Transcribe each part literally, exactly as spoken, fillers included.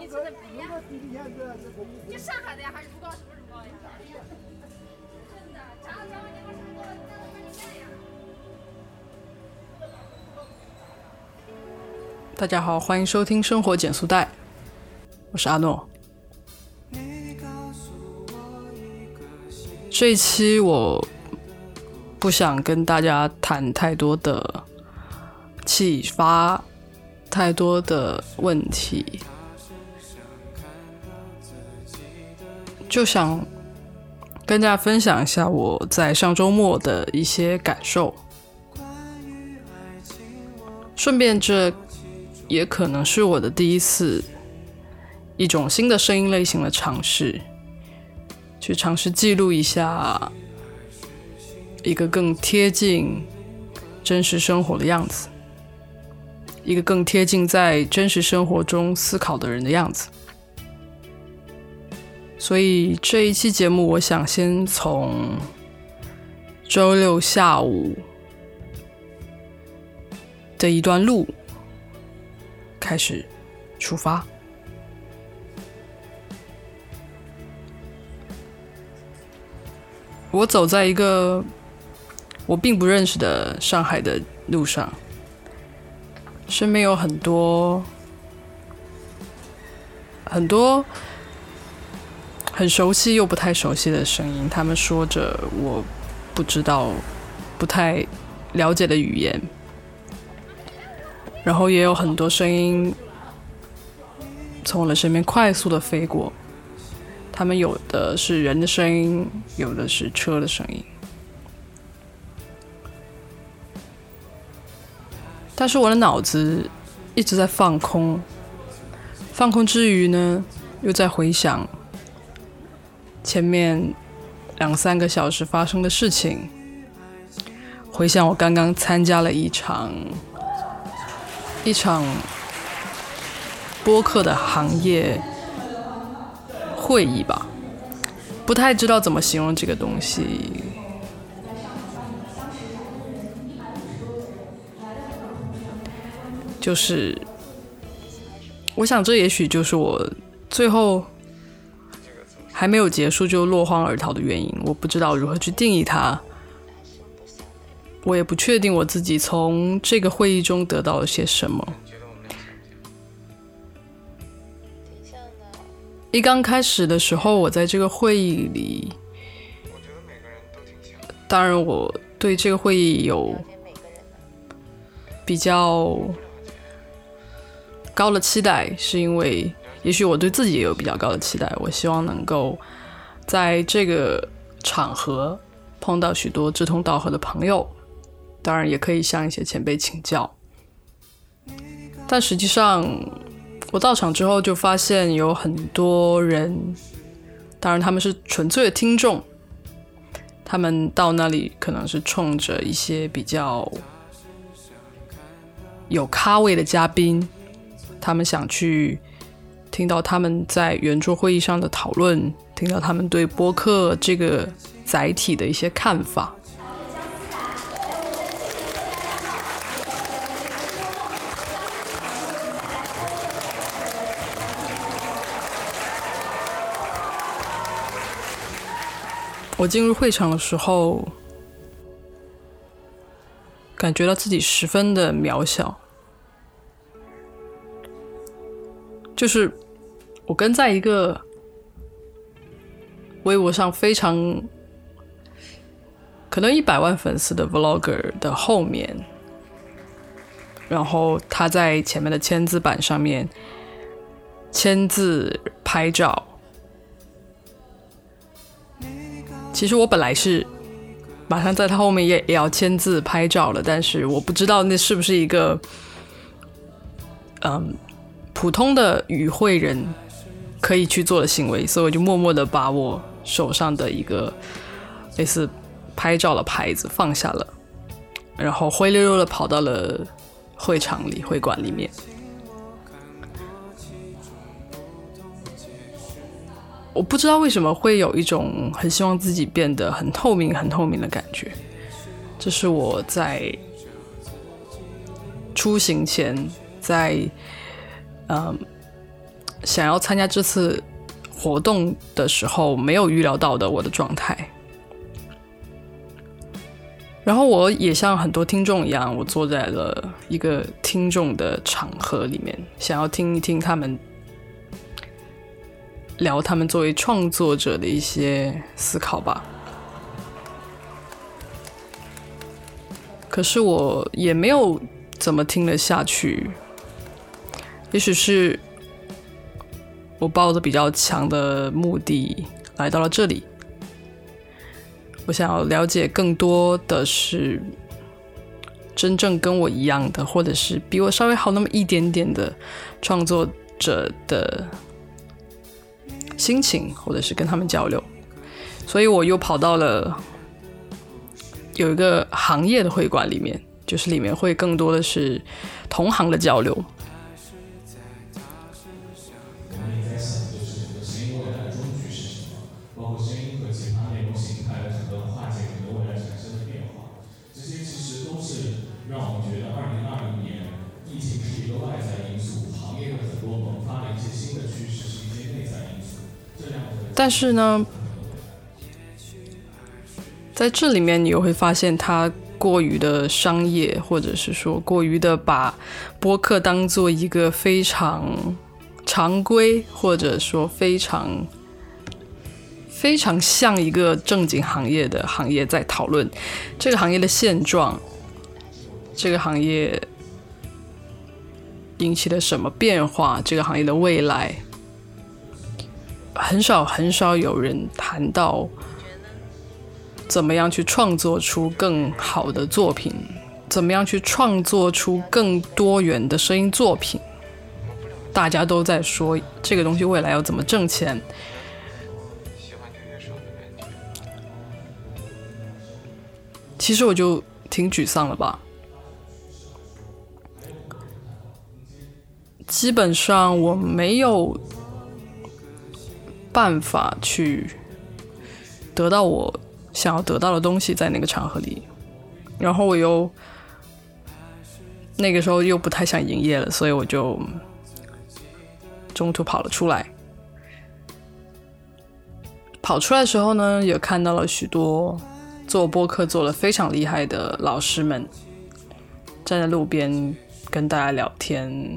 你吃的不一样。这上海的呀，还是不高什么什么高呀？真的，尝尝你们什么高，那都跟你干呀。大家好，欢迎收听《生活减速带》，我是阿诺。这一期我不想跟大家谈太多的启发，太多的问题，就想跟大家分享一下我在上周末的一些感受，顺便这也可能是我的第一次一种新的声音类型的尝试，去尝试记录一下一个更贴近真实生活的样子，一个更贴近在真实生活中思考的人的样子。所以这一期节目我想先从周六下午的一段路开始出发。我走在一个我并不认识的上海的路上，身边有很多很多很熟悉又不太熟悉的声音，他们说着我不知道不太了解的语言，然后也有很多声音从我的身边快速的飞过，他们有的是人的声音，有的是车的声音，但是我的脑子一直在放空，放空之余呢，又在回想前面两三个小时发生的事情，回想我刚刚参加了一场一场播客的行业会议吧，不太知道怎么形容这个东西。就是，我想这也许就是我最后还没有结束就落荒而逃的原因。我不知道如何去定义它，我也不确定我自己从这个会议中得到了些什么。一刚开始的时候，我在这个会议里，当然我对这个会议有比较高的期待，是因为也许我对自己也有比较高的期待，我希望能够在这个场合碰到许多志同道合的朋友，当然也可以向一些前辈请教。但实际上我到场之后就发现有很多人，当然他们是纯粹的听众，他们到那里可能是冲着一些比较有咖位的嘉宾，他们想去听到他们在圆桌会议上的讨论，听到他们对播客这个载体的一些看法。我进入会场的时候，感觉到自己十分的渺小，就是我跟在一个微博上非常可能一百万粉丝的 vlogger 的后面，然后他在前面的签字板上面签字拍照。其实我本来是马上在他后面 也, 也要签字拍照了，但是我不知道那是不是一个嗯普通的与会人可以去做的行为，所以我就默默的把我手上的一个类似拍照的牌子放下了，然后灰溜溜的跑到了会场里会馆里面。我不知道为什么会有一种很希望自己变得很透明很透明的感觉，这是我在出行前在、嗯、想要参加这次活动的时候没有预料到的我的状态。然后我也像很多听众一样，我坐在了一个听众的场合里面，想要听一听他们聊他们作为创作者的一些思考吧。可是我也没有怎么听得下去，也许是我抱着比较强的目的来到了这里，我想要了解更多的是真正跟我一样的，或者是比我稍微好那么一点点的创作者的心情，或者是跟他们交流。所以我又跑到了有一个行业的会馆里面，就是里面会更多的是同行的交流。但是呢，在这里面你又会发现它过于的商业，或者是说过于的把播客当做一个非常常规，或者说非常非常像一个正经行业的行业，在讨论这个行业的现状，这个行业引起了什么变化，这个行业的未来。很少很少有人谈到怎么样去创作出更好的作品，怎么样去创作出更多元的声音作品。大家都在说这个东西未来要怎么挣钱，其实我就挺沮丧了吧。基本上我没有办法去得到我想要得到的东西在那个场合里，然后我又那个时候又不太想营业了，所以我就中途跑了出来。跑出来的时候呢，也看到了许多做播客做得非常厉害的老师们站在路边跟大家聊天，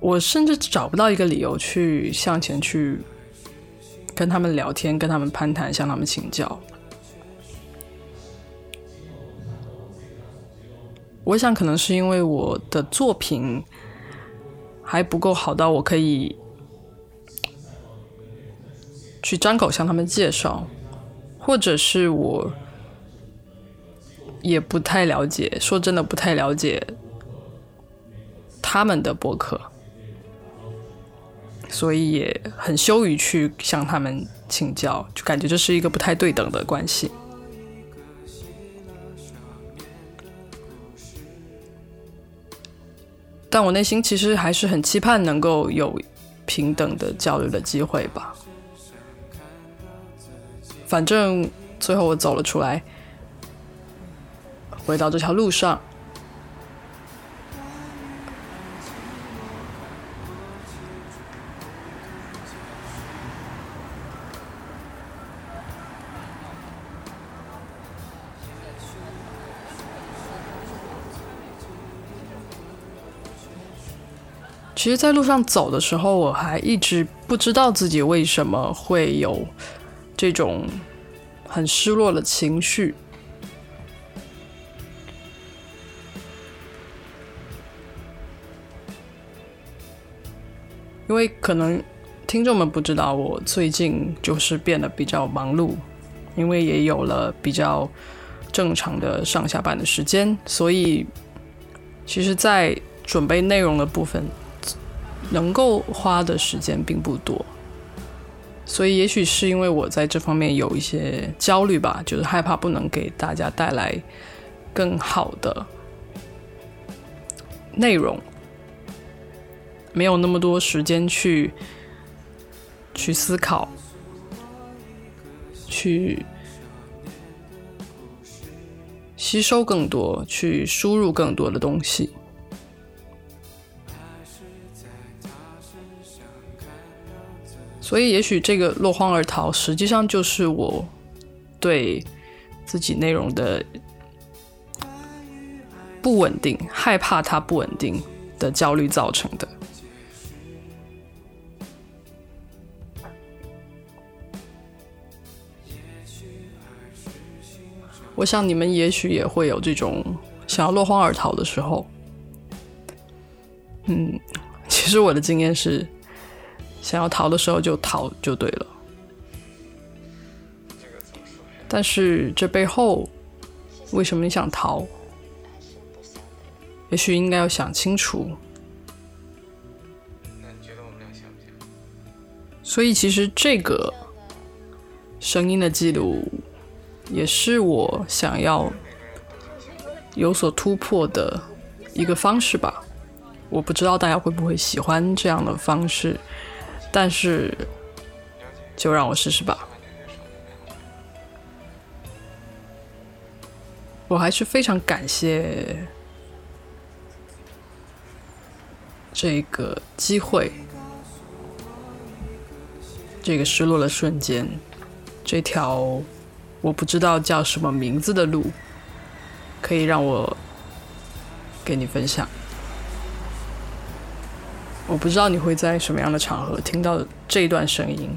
我甚至找不到一个理由去向前去跟他们聊天，跟他们攀谈，向他们请教。我想可能是因为我的作品还不够好到我可以去张口向他们介绍，或者是我也不太了解，说真的不太了解他们的播客，所以也很羞于去向他们请教，就感觉这是一个不太对等的关系。但我内心其实还是很期盼能够有平等的交流的机会吧。反正最后我走了出来，回到这条路上，其实在路上走的时候，我还一直不知道自己为什么会有这种很失落的情绪。因为可能听众们不知道，我最近就是变得比较忙碌，因为也有了比较正常的上下班的时间，所以其实在准备内容的部分能够花的时间并不多，所以也许是因为我在这方面有一些焦虑吧，就是害怕不能给大家带来更好的内容，没有那么多时间去去思考，去吸收更多，去输入更多的东西。所以也许这个落荒而逃实际上就是我对自己内容的不稳定，害怕它不稳定的焦虑造成的。我想你们也许也会有这种想要落荒而逃的时候。嗯，其实我的经验是想要逃的时候就逃就对了，但是这背后为什么你想逃，也许应该要想清楚。所以其实这个声音的记录也是我想要有所突破的一个方式吧。我不知道大家会不会喜欢这样的方式，但是就让我试试吧。我还是非常感谢这个机会，这个失落的瞬间，这条我不知道叫什么名字的路，可以让我给你分享。我不知道你会在什么样的场合听到这段声音，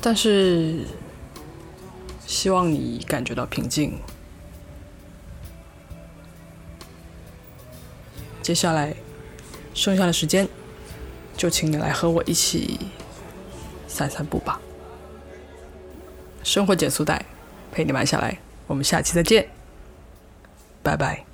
但是希望你感觉到平静。接下来剩下的时间，就请你来和我一起散散步吧。生活减速带陪你慢下来，我们下期再见，拜拜。